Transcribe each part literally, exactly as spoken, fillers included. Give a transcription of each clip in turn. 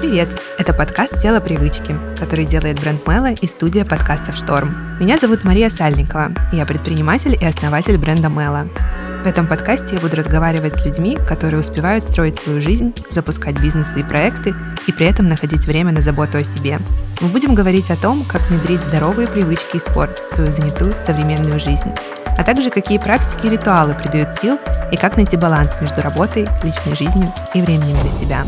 Привет! Это подкаст «Дело привычки», который делает бренд MELA и студия подкастов «Шторм». Меня зовут Мария Сальникова, я предприниматель и основатель бренда MELA. В этом подкасте я буду разговаривать с людьми, которые успевают строить свою жизнь, запускать бизнесы и проекты, и при этом находить время на заботу о себе. Мы будем говорить о том, как внедрить здоровые привычки и спорт в свою занятую современную жизнь, а также какие практики и ритуалы придают сил, и как найти баланс между работой, личной жизнью и временем для себя.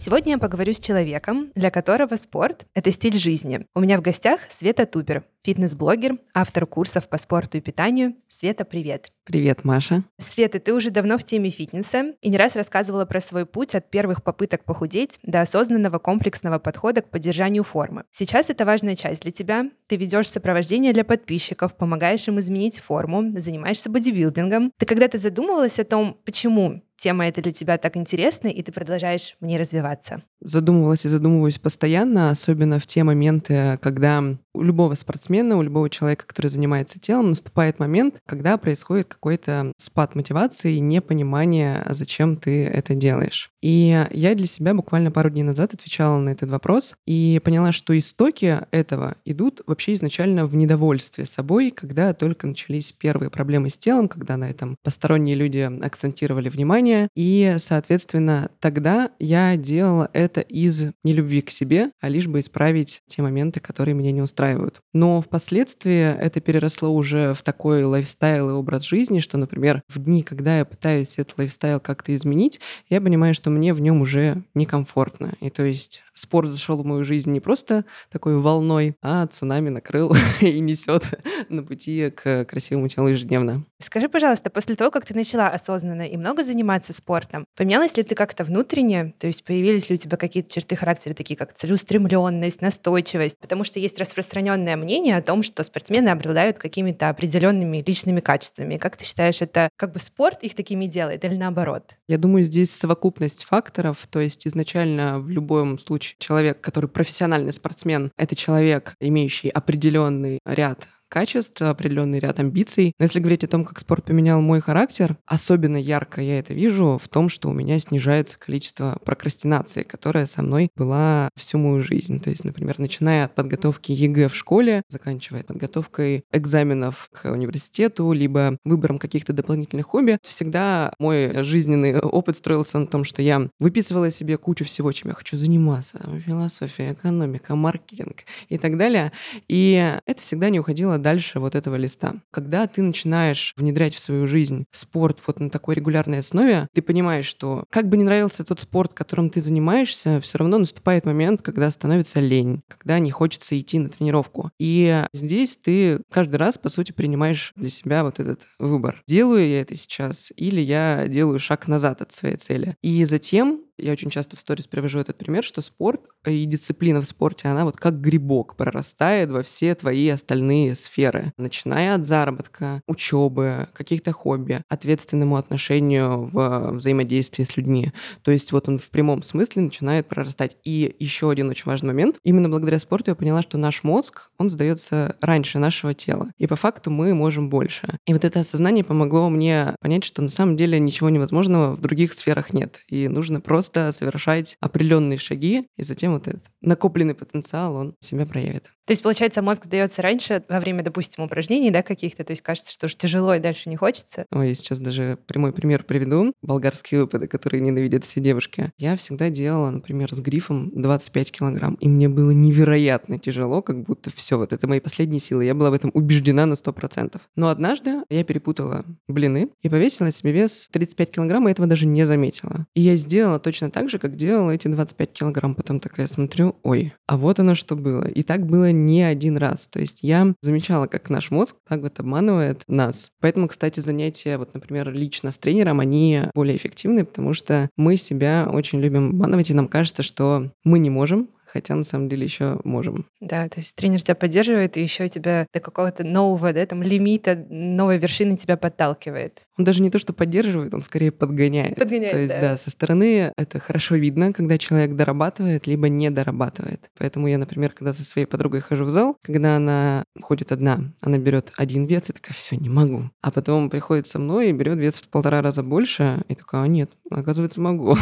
Сегодня я поговорю с человеком, для которого спорт — это стиль жизни. У меня в гостях Света Тубер, фитнес-блогер, автор курсов по спорту и питанию. Света, привет! Привет, Маша! Света, ты уже давно в теме фитнеса и не раз рассказывала про свой путь от первых попыток похудеть до осознанного комплексного подхода к поддержанию формы. Сейчас это важная часть для тебя. Ты ведешь сопровождение для подписчиков, помогаешь им изменить форму, занимаешься бодибилдингом. Ты когда-то задумывалась о том, почему тема эта для тебя так интересна, и ты продолжаешь в ней развиваться? Задумывалась и задумываюсь постоянно, особенно в те моменты, когда у любого спортсмена, у любого человека, который занимается телом, наступает момент, когда происходит какой-то спад мотивации и непонимание, зачем ты это делаешь. И я для себя буквально пару дней назад отвечала на этот вопрос и поняла, что истоки этого идут вообще изначально в недовольстве собой, когда только начались первые проблемы с телом, когда на этом посторонние люди акцентировали внимание. И, соответственно, тогда я делала это из нелюбви к себе, а лишь бы исправить те моменты, которые меня не устраивают. Но впоследствии это переросло уже в такой лайфстайл и образ жизни, что, например, в дни, когда я пытаюсь этот лайфстайл как-то изменить, я понимаю, что мне в нем уже некомфортно. И то есть спорт зашел в мою жизнь не просто такой волной, а цунами накрыл и несет на пути к красивому телу ежедневно. Скажи, пожалуйста, после того, как ты начала осознанно и много заниматься спортом, поменялась ли ты как-то внутренне? То есть появились ли у тебя какие-то черты характера, такие как целеустремленность, настойчивость? Потому что есть распространенное мнение о том, что спортсмены обладают какими-то определенными личными качествами. Как ты считаешь, это как бы спорт их такими делает или наоборот? Я думаю, здесь совокупность факторов. То есть изначально в любом случае человек, который профессиональный спортсмен, это человек, имеющий определенный ряд качеств, определенный ряд амбиций. Но если говорить о том, как спорт поменял мой характер, особенно ярко я это вижу в том, что у меня снижается количество прокрастинации, которая со мной была всю мою жизнь. То есть, например, начиная от подготовки ЕГЭ в школе, заканчивая подготовкой экзаменов к университету, либо выбором каких-то дополнительных хобби, всегда мой жизненный опыт строился на том, что я выписывала себе кучу всего, чем я хочу заниматься. Философия, экономика, маркетинг и так далее. И это всегда не уходило дальше вот этого листа. Когда ты начинаешь внедрять в свою жизнь спорт вот на такой регулярной основе, ты понимаешь, что как бы ни нравился тот спорт, которым ты занимаешься, все равно наступает момент, когда становится лень, когда не хочется идти на тренировку. И здесь ты каждый раз, по сути, принимаешь для себя вот этот выбор. Делаю я это сейчас или я делаю шаг назад от своей цели? И затем я очень часто в сторис привожу этот пример, что спорт и дисциплина в спорте, она вот как грибок прорастает во все твои остальные сферы. Начиная от заработка, учебы, каких-то хобби, ответственному отношению в взаимодействии с людьми. То есть вот он в прямом смысле начинает прорастать. И еще один очень важный момент. Именно благодаря спорту я поняла, что наш мозг, он сдается раньше нашего тела. И по факту мы можем больше. И вот это осознание помогло мне понять, что на самом деле ничего невозможного в других сферах нет. И нужно просто совершать определенные шаги, и затем вот этот накопленный потенциал, он себя проявит. То есть, получается, мозг дается раньше во время, допустим, упражнений, да, каких-то, то есть кажется, что уж тяжело и дальше не хочется. Ой, я сейчас даже прямой пример приведу. Болгарские выпады, которые ненавидят все девушки. Я всегда делала, например, с грифом двадцать пять килограмм, и мне было невероятно тяжело, как будто все, вот это мои последние силы. Я была в этом убеждена на сто процентов. Но однажды я перепутала блины и повесила себе вес тридцать пять килограмм, и этого даже не заметила. И я сделала точно так же, как делала эти двадцать пять килограмм. Потом такая смотрю, ой, а вот оно что было. И так было не один раз. То есть я замечала, как наш мозг так вот обманывает нас. Поэтому, кстати, занятия, вот, например, лично с тренером, они более эффективны, потому что мы себя очень любим обманывать, и нам кажется, что мы не можем, хотя на самом деле еще можем. Да, то есть тренер тебя поддерживает, и еще тебя до какого-то нового, да, там, лимита, новой вершины тебя подталкивает. Он даже не то, что поддерживает, он скорее подгоняет. Подгоняет, то есть, да. да, со стороны это хорошо видно, когда человек дорабатывает, либо не дорабатывает. Поэтому я, например, когда со своей подругой хожу в зал, когда она ходит одна, она берет один вес и такая, все, не могу. А потом приходит со мной и берет вес в полтора раза больше, и такая, а нет, оказывается, могу.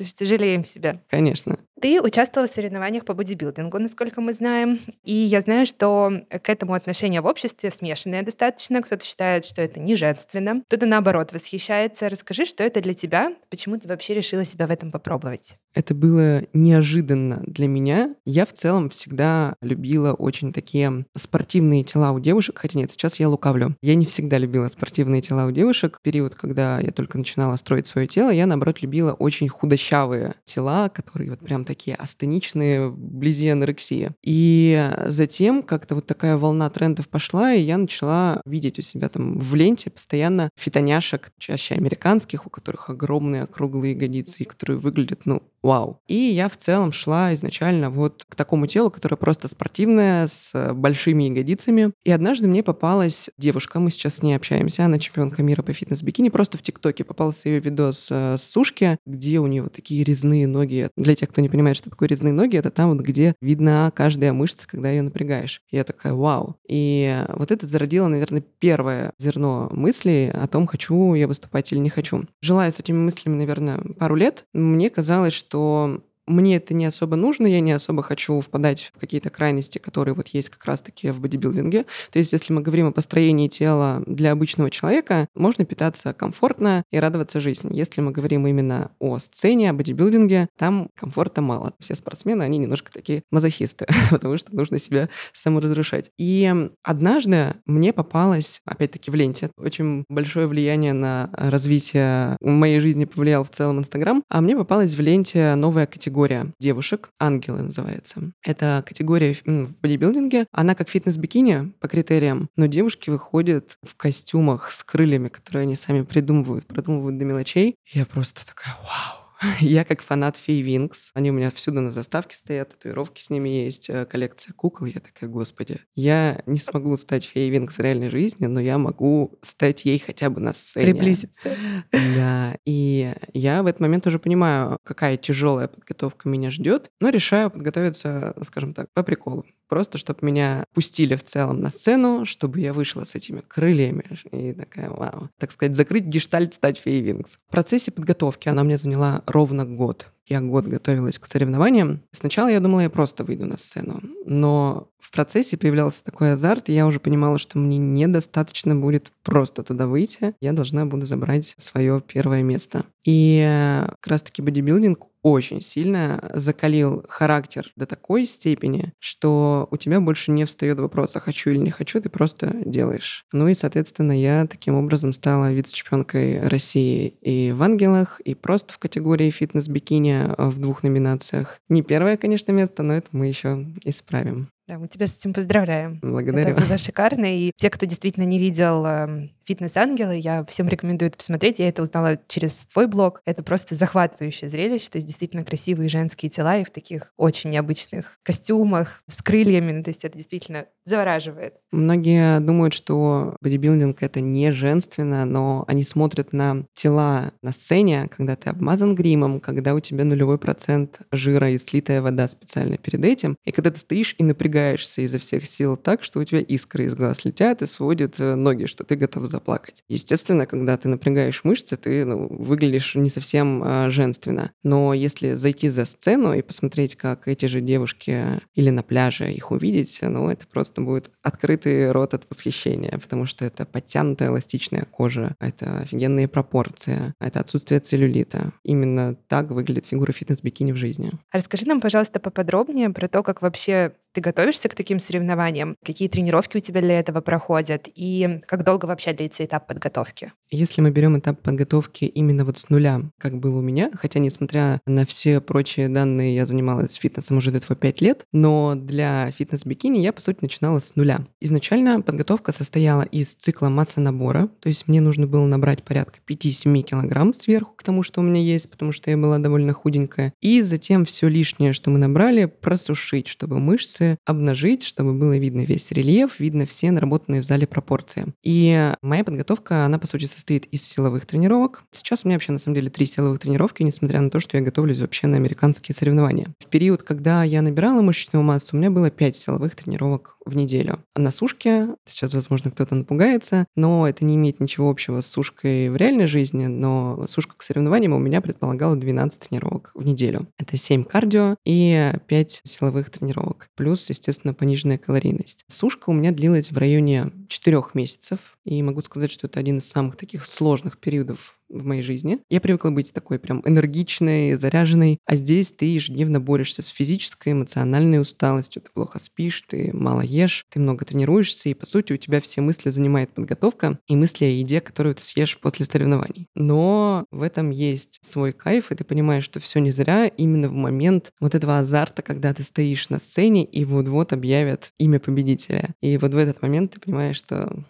То есть жалеем себя. Конечно. Ты участвовала в соревнованиях по бодибилдингу, насколько мы знаем. И я знаю, что к этому отношение в обществе смешанное достаточно. Кто-то считает, что это не женственно, кто-то, наоборот, восхищается. Расскажи, что это для тебя? Почему ты вообще решила себя в этом попробовать? Это было неожиданно для меня. Я в целом всегда любила очень такие спортивные тела у девушек. Хотя нет, сейчас я лукавлю. Я не всегда любила спортивные тела у девушек. В период, когда я только начинала строить свое тело, я, наоборот, любила очень худощавые тела, которые вот прям такие астеничные, вблизи анорексии. И затем как-то вот такая волна трендов пошла, и я начала видеть у себя там в ленте постоянно фитоняшек, чаще американских, у которых огромные округлые ягодицы, которые выглядят, ну, вау. И я в целом шла изначально вот к такому телу, которое просто спортивное, с большими ягодицами. И однажды мне попалась девушка, мы сейчас с ней общаемся, она чемпионка мира по фитнес-бикини, просто в ТикТоке попался ее видос с сушки, где у нее вот такие резные ноги. Для тех, кто не понимает, понимает, что такое резные ноги, это там вот, где видна каждая мышца, когда ее напрягаешь. И я такая, вау. И вот это зародило, наверное, первое зерно мыслей о том, хочу я выступать или не хочу. Жила с этими мыслями, наверное, пару лет. Мне казалось, что мне это не особо нужно, я не особо хочу впадать в какие-то крайности, которые вот есть как раз-таки в бодибилдинге. То есть, если мы говорим о построении тела для обычного человека, можно питаться комфортно и радоваться жизни. Если мы говорим именно о сцене, о бодибилдинге, там комфорта мало. Все спортсмены, они немножко такие мазохисты, потому что нужно себя саморазрушать. И однажды мне попалось, опять-таки в ленте, очень большое влияние на развитие моей жизни повлиял в целом Инстаграм, а мне попалась в ленте новая категория девушек, ангелы называется. Это категория в бодибилдинге. Она как фитнес-бикини по критериям, но девушки выходят в костюмах с крыльями, которые они сами придумывают, продумывают до мелочей. Я просто такая, вау. Я как фанат фей Винкс. Они у меня всюду на заставке стоят, татуировки с ними есть, коллекция кукол. Я такая, господи, я не смогу стать феей Винкс в реальной жизни, но я могу стать ей хотя бы на сцене. Приблизиться. Да, и я в этот момент уже понимаю, какая тяжелая подготовка меня ждет, но решаю подготовиться, скажем так, по приколу. Просто, чтобы меня пустили в целом на сцену, чтобы я вышла с этими крыльями. И такая, вау. Так сказать, закрыть гештальт, стать феей Винкс. В процессе подготовки она мне заняла ровно год. Я год готовилась к соревнованиям. Сначала я думала, я просто выйду на сцену. Но в процессе появлялся такой азарт, и я уже понимала, что мне недостаточно будет просто туда выйти. Я должна буду забрать свое первое место. И как раз-таки бодибилдинг очень сильно закалил характер до такой степени, что у тебя больше не встает вопрос, а хочу или не хочу, ты просто делаешь. Ну и, соответственно, я таким образом стала вице-чемпионкой России и в ангелах, и просто в категории фитнес-бикини в двух номинациях. Не первое, конечно, место, но это мы еще исправим. Да, мы тебя с этим поздравляем. Благодарю. Это было шикарно. И те, кто действительно не видел э, «Фитнес-ангелы», я всем рекомендую это посмотреть. Я это узнала через твой блог. Это просто захватывающее зрелище. То есть действительно красивые женские тела и в таких очень необычных костюмах, с крыльями. Ну, то есть это действительно завораживает. Многие думают, что бодибилдинг — это не женственно, но они смотрят на тела на сцене, когда ты обмазан гримом, когда у тебя нулевой процент жира и слитая вода специально перед этим. И когда ты стоишь и напрягаешься, изо всех сил так, что у тебя искры из глаз летят и сводят ноги, что ты готов заплакать. Естественно, когда ты напрягаешь мышцы, ты ну, выглядишь не совсем э, женственно. Но если зайти за сцену и посмотреть, как эти же девушки или на пляже их увидеть, ну, это просто будет открытый рот от восхищения, потому что это подтянутая эластичная кожа, это офигенные пропорции, это отсутствие целлюлита. Именно так выглядит фигура фитнес-бикини в жизни. А расскажи нам, пожалуйста, поподробнее про то, как вообще ты готов готовишься к таким соревнованиям? Какие тренировки у тебя для этого проходят? И как долго вообще длится этап подготовки? Если мы берем этап подготовки именно вот с нуля, как было у меня, хотя, несмотря на все прочие данные, я занималась фитнесом уже до этого пять лет, но для фитнес-бикини я, по сути, начинала с нуля. Изначально подготовка состояла из цикла массонабора, то есть мне нужно было набрать порядка пять-семь килограмм сверху к тому, что у меня есть, потому что я была довольно худенькая, и затем все лишнее, что мы набрали, просушить, чтобы мышцы обнажить, чтобы было видно весь рельеф, видно все наработанные в зале пропорции. И моя подготовка, она, по сути, состояла состоит из силовых тренировок. Сейчас у меня вообще, на самом деле, три силовых тренировки, несмотря на то, что я готовлюсь вообще на американские соревнования. В период, когда я набирала мышечную массу, у меня было пять силовых тренировок в неделю. На сушке, сейчас, возможно, кто-то напугается, но это не имеет ничего общего с сушкой в реальной жизни, но сушка к соревнованиям у меня предполагала двенадцать тренировок в неделю. Это семь кардио и пять силовых тренировок, плюс, естественно, пониженная калорийность. Сушка у меня длилась в районе четырёх месяцев, и могу сказать, что это один из самых таких сложных периодов в моей жизни. Я привыкла быть такой прям энергичной, заряженной, а здесь ты ежедневно борешься с физической, эмоциональной усталостью, ты плохо спишь, ты мало ешь, ты много тренируешься, и, по сути, у тебя все мысли занимает подготовка и мысли о еде, которую ты съешь после соревнований. Но в этом есть свой кайф, и ты понимаешь, что все не зря именно в момент вот этого азарта, когда ты стоишь на сцене, и вот-вот объявят имя победителя. И вот в этот момент ты понимаешь, что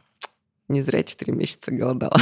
не зря четыре месяца голодала.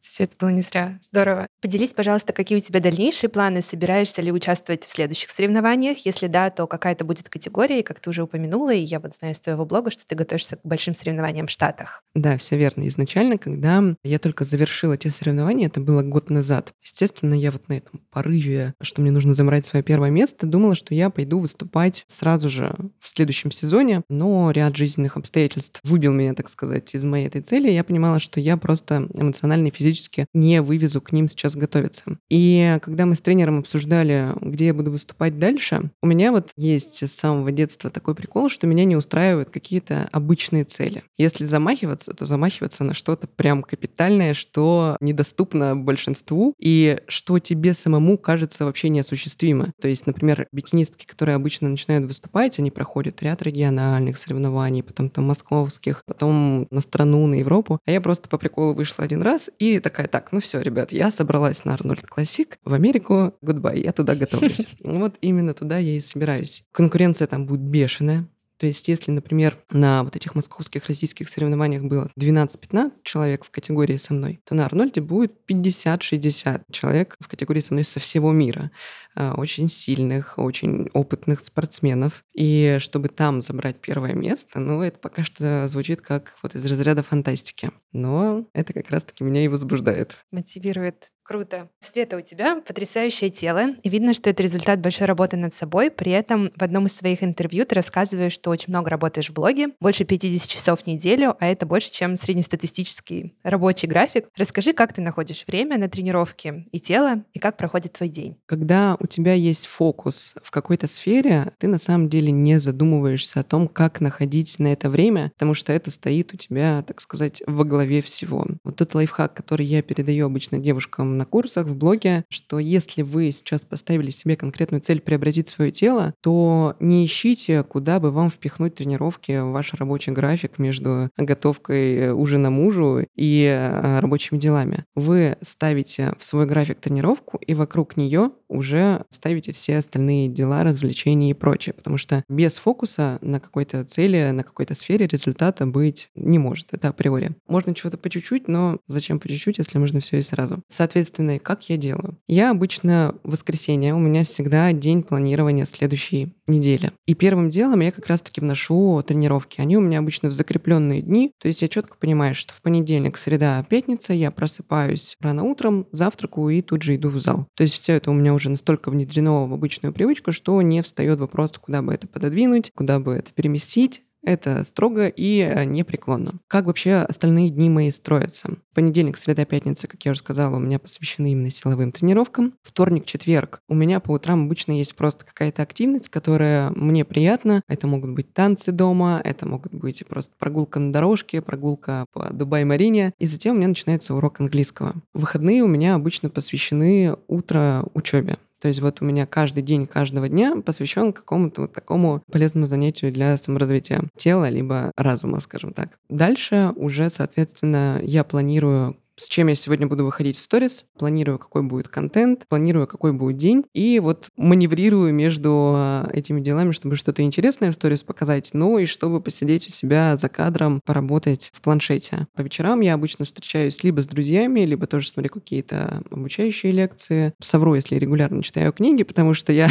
Все это было не зря. Здорово. Поделись, пожалуйста, какие у тебя дальнейшие планы? Собираешься ли участвовать в следующих соревнованиях? Если да, то какая это будет категория? И как ты уже упомянула, и я вот знаю из твоего блога, что ты готовишься к большим соревнованиям в Штатах. Да, все верно. Изначально, когда я только завершила те соревнования, это было год назад. Естественно, я вот на этом порыве, что мне нужно замрать свое первое место, думала, что я пойду выступать сразу же в следующем сезоне. Но ряд жизненных обстоятельств выбил меня, так сказать, из моей этой цели. Я понимала, что я просто эмоционально и физически не вывезу к ним сейчас готовиться. И когда мы с тренером обсуждали, где я буду выступать дальше, у меня вот есть с самого детства такой прикол, что меня не устраивают какие-то обычные цели. Если замахиваться, то замахиваться на что-то прям капитальное, что недоступно большинству и что тебе самому кажется вообще неосуществимо. То есть, например, бикинистки, которые обычно начинают выступать, они проходят ряд региональных соревнований, потом там московских, потом на страну, на Европу. А я просто по приколу вышла один раз и такая: так, ну все, ребят, я собралась на Arnold Classic в Америку, goodbye, я туда готовлюсь. Вот именно туда я и собираюсь. Конкуренция там будет бешеная. То есть, если, например, на вот этих московских, российских соревнованиях было двенадцать-пятнадцать человек в категории со мной, то на Арнольде будет пятьдесят-шестьдесят человек в категории со мной со всего мира. Очень сильных, очень опытных спортсменов. И чтобы там забрать первое место, ну, это пока что звучит как вот из разряда фантастики. Но это как раз-таки меня и возбуждает. Мотивирует. Круто. Света, у тебя потрясающее тело. И видно, что это результат большой работы над собой. При этом в одном из своих интервью ты рассказываешь, что очень много работаешь в блоге, больше пятьдесят часов в неделю, а это больше, чем среднестатистический рабочий график. Расскажи, как ты находишь время на тренировки и тело, и как проходит твой день. Когда у тебя есть фокус в какой-то сфере, ты на самом деле не задумываешься о том, как находить на это время, потому что это стоит у тебя, так сказать, во главе всего. Вот тот лайфхак, который я передаю обычно девушкам на курсах, в блоге, что если вы сейчас поставили себе конкретную цель преобразить свое тело, то не ищите, куда бы вам впихнуть тренировки в ваш рабочий график между готовкой ужина мужу и рабочими делами. Вы ставите в свой график тренировку и вокруг нее уже ставите все остальные дела, развлечения и прочее, потому что без фокуса на какой-то цели, на какой-то сфере результата быть не может. Это априори. Можно чего-то по чуть-чуть, но зачем по чуть-чуть, если можно все и сразу? Соответственно, как я делаю? Я обычно в воскресенье, у меня всегда день планирования следующей недели. И первым делом я как раз-таки вношу тренировки. Они у меня обычно в закрепленные дни. То есть я четко понимаю, что в понедельник, среда, пятница я просыпаюсь рано утром, завтракаю и тут же иду в зал. То есть все это у меня уже настолько внедрено в обычную привычку, что не встает вопрос, куда бы это пододвинуть, куда бы это переместить. Это строго и непреклонно. Как вообще остальные дни мои строятся? Понедельник, среда, пятница, как я уже сказала, у меня посвящены именно силовым тренировкам. Вторник, четверг. У меня по утрам обычно есть просто какая-то активность, которая мне приятна. Это могут быть танцы дома, это могут быть просто прогулка на дорожке, прогулка по Дубай-Марине. И затем у меня начинается урок английского. Выходные у меня обычно посвящены утро учебе. То есть вот у меня каждый день каждого дня посвящен какому-то вот такому полезному занятию для саморазвития тела, либо разума, скажем так. Дальше уже, соответственно, я планирую, с чем я сегодня буду выходить в сторис, планирую, какой будет контент, планирую, какой будет день, и вот маневрирую между этими делами, чтобы что-то интересное в сторис показать, ну и чтобы посидеть у себя за кадром, поработать в планшете. По вечерам я обычно встречаюсь либо с друзьями, либо тоже смотрю какие-то обучающие лекции. Совру, если регулярно читаю книги, потому что я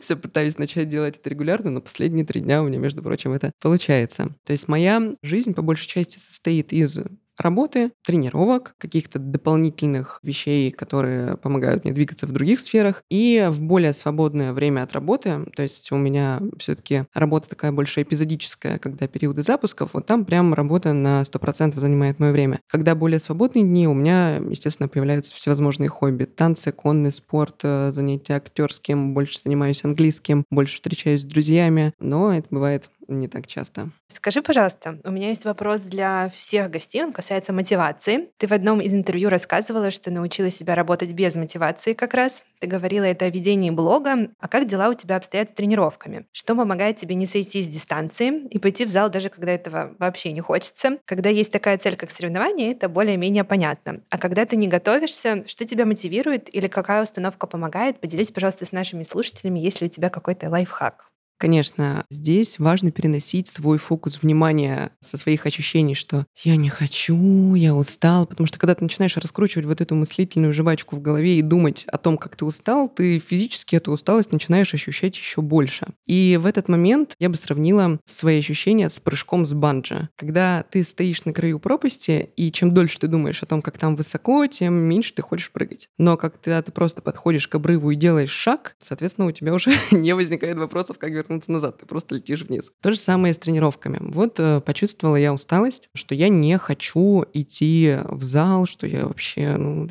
все пытаюсь начать делать это регулярно, но последние три дня у меня, между прочим, это получается. То есть моя жизнь по большей части состоит из работы, тренировок, каких-то дополнительных вещей, которые помогают мне двигаться в других сферах. И в более свободное время от работы, то есть у меня все-таки работа такая больше эпизодическая, когда периоды запусков, вот там прям работа на сто процентов занимает мое время. Когда более свободные дни, у меня, естественно, появляются всевозможные хобби. Танцы, конный спорт, занятия актерским, больше занимаюсь английским, больше встречаюсь с друзьями, но это бывает не так часто. Скажи, пожалуйста, у меня есть вопрос для всех гостей, он касается мотивации. Ты в одном из интервью рассказывала, что научила себя работать без мотивации как раз. Ты говорила это о ведении блога. А как дела у тебя обстоят с тренировками? Что помогает тебе не сойти с дистанции и пойти в зал, даже когда этого вообще не хочется? Когда есть такая цель, как соревнование, это более-менее понятно. А когда ты не готовишься, что тебя мотивирует или какая установка помогает? Поделись, пожалуйста, с нашими слушателями, если у тебя какой-то лайфхак. Конечно, здесь важно переносить свой фокус внимания со своих ощущений, что «я не хочу, я устал», потому что когда ты начинаешь раскручивать вот эту мыслительную жвачку в голове и думать о том, как ты устал, ты физически эту усталость начинаешь ощущать еще больше. И в этот момент я бы сравнила свои ощущения с прыжком с банджи. Когда ты стоишь на краю пропасти, и чем дольше ты думаешь о том, как там высоко, тем меньше ты хочешь прыгать. Но когда ты просто подходишь к обрыву и делаешь шаг, соответственно, у тебя уже не возникает вопросов, как вернуться назад, ты просто летишь вниз. То же самое и с тренировками. Вот э, почувствовала я усталость, что я не хочу идти в зал, что я вообще, ну,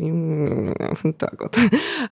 так вот.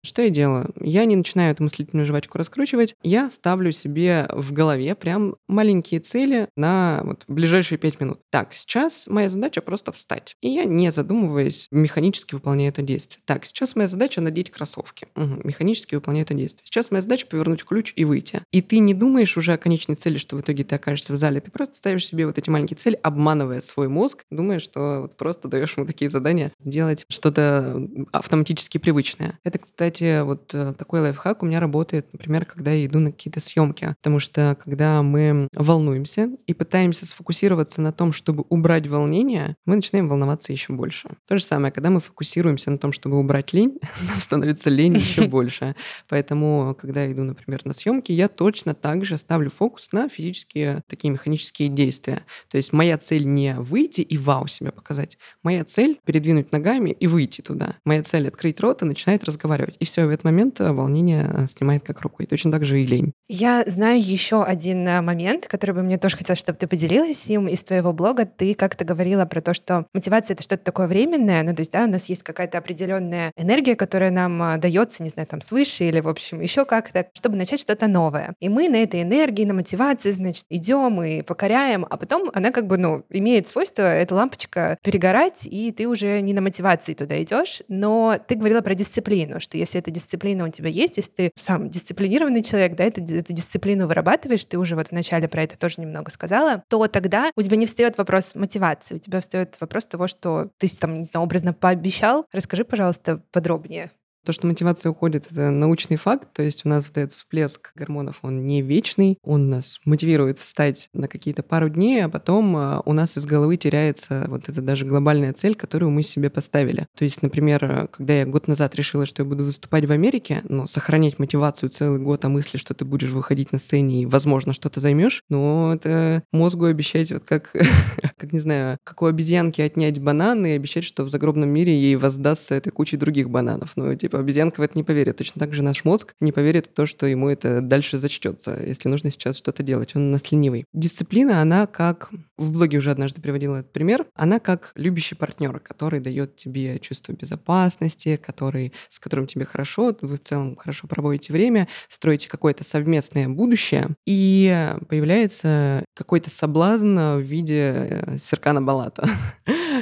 Что я делаю? Я не начинаю эту мыслительную жвачку раскручивать, я ставлю себе в голове прям маленькие цели на вот ближайшие пять минут. Так, сейчас моя задача просто встать. И я, не задумываясь, механически выполняю это действие. Так, сейчас моя задача надеть кроссовки. Угу, механически выполняю это действие. Сейчас моя задача повернуть ключ и выйти. И ты не думаешь, думаешь уже о конечной цели, что в итоге ты окажешься в зале, ты просто ставишь себе вот эти маленькие цели, обманывая свой мозг, думая, что вот просто даешь ему такие задания сделать что-то автоматически привычное. Это, кстати, вот такой лайфхак у меня работает, например, когда я иду на какие-то съемки, потому что когда мы волнуемся и пытаемся сфокусироваться на том, чтобы убрать волнение, мы начинаем волноваться еще больше. То же самое, когда мы фокусируемся на том, чтобы убрать лень, нам становится лень еще больше. Поэтому, когда я иду, например, на съемки, я точно так также ставлю фокус на физические, такие механические действия. То есть моя цель не выйти и вау себя показать. Моя цель — передвинуть ногами и выйти туда. Моя цель — открыть рот и начинать разговаривать. И все, в этот момент волнение снимает как рукой. Точно так же и лень. Я знаю еще один момент, который бы мне тоже хотелось, чтобы ты поделилась им из твоего блога. Ты как-то говорила про то, что мотивация — это что-то такое временное. Ну, то есть, да, у нас есть какая-то определенная энергия, которая нам дается, не знаю, там, свыше или, в общем, еще как-то, чтобы начать что-то новое. И мы на этой энергии, на мотивации, значит, идем и покоряем, а потом она как бы, ну, имеет свойство, эта лампочка, перегорать, и ты уже не на мотивации туда идешь. Но ты говорила про дисциплину, что если эта дисциплина у тебя есть, если ты сам дисциплинированный человек, да, эту, эту дисциплину вырабатываешь, ты уже вот вначале про это тоже немного сказала, то тогда у тебя не встает вопрос мотивации, у тебя встает вопрос того, что ты там, не знаю, образно пообещал. Расскажи, пожалуйста, подробнее. То, что мотивация уходит, это научный факт, то есть у нас вот этот всплеск гормонов, он не вечный, он нас мотивирует встать на какие-то пару дней, а потом у нас из головы теряется вот эта даже глобальная цель, которую мы себе поставили. То есть, например, когда я год назад решила, что я буду выступать в Америке, но сохранять мотивацию целый год о мысли, что ты будешь выходить на сцене и, возможно, что-то займешь, но это мозгу обещать, вот как, как не знаю, как у обезьянки отнять банан и обещать, что в загробном мире ей воздастся этой кучей других бананов, ну, типа обезьянка в это не поверит. Точно так же наш мозг не поверит в то, что ему это дальше зачтется, если нужно сейчас что-то делать. Он у нас ленивый. Дисциплина, она как... В блоге уже однажды приводила этот пример. Она как любящий партнер, который дает тебе чувство безопасности, который, с которым тебе хорошо, вы в целом хорошо проводите время, строите какое-то совместное будущее, и появляется какой-то соблазн в виде Серкана Балата.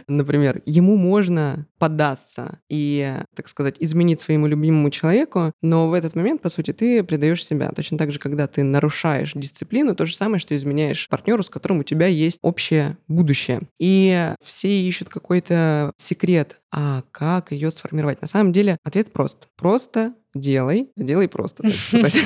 Например, ему можно поддаться и, так сказать, изменить своему любимому человеку, но в этот момент, по сути, ты предаешь себя. Точно так же, когда ты нарушаешь дисциплину, то же самое, что изменяешь партнеру, с которым у тебя есть общее будущее. И все ищут какой-то секрет, а как ее сформировать. На самом деле ответ прост. Просто делай, делай просто, так сказать.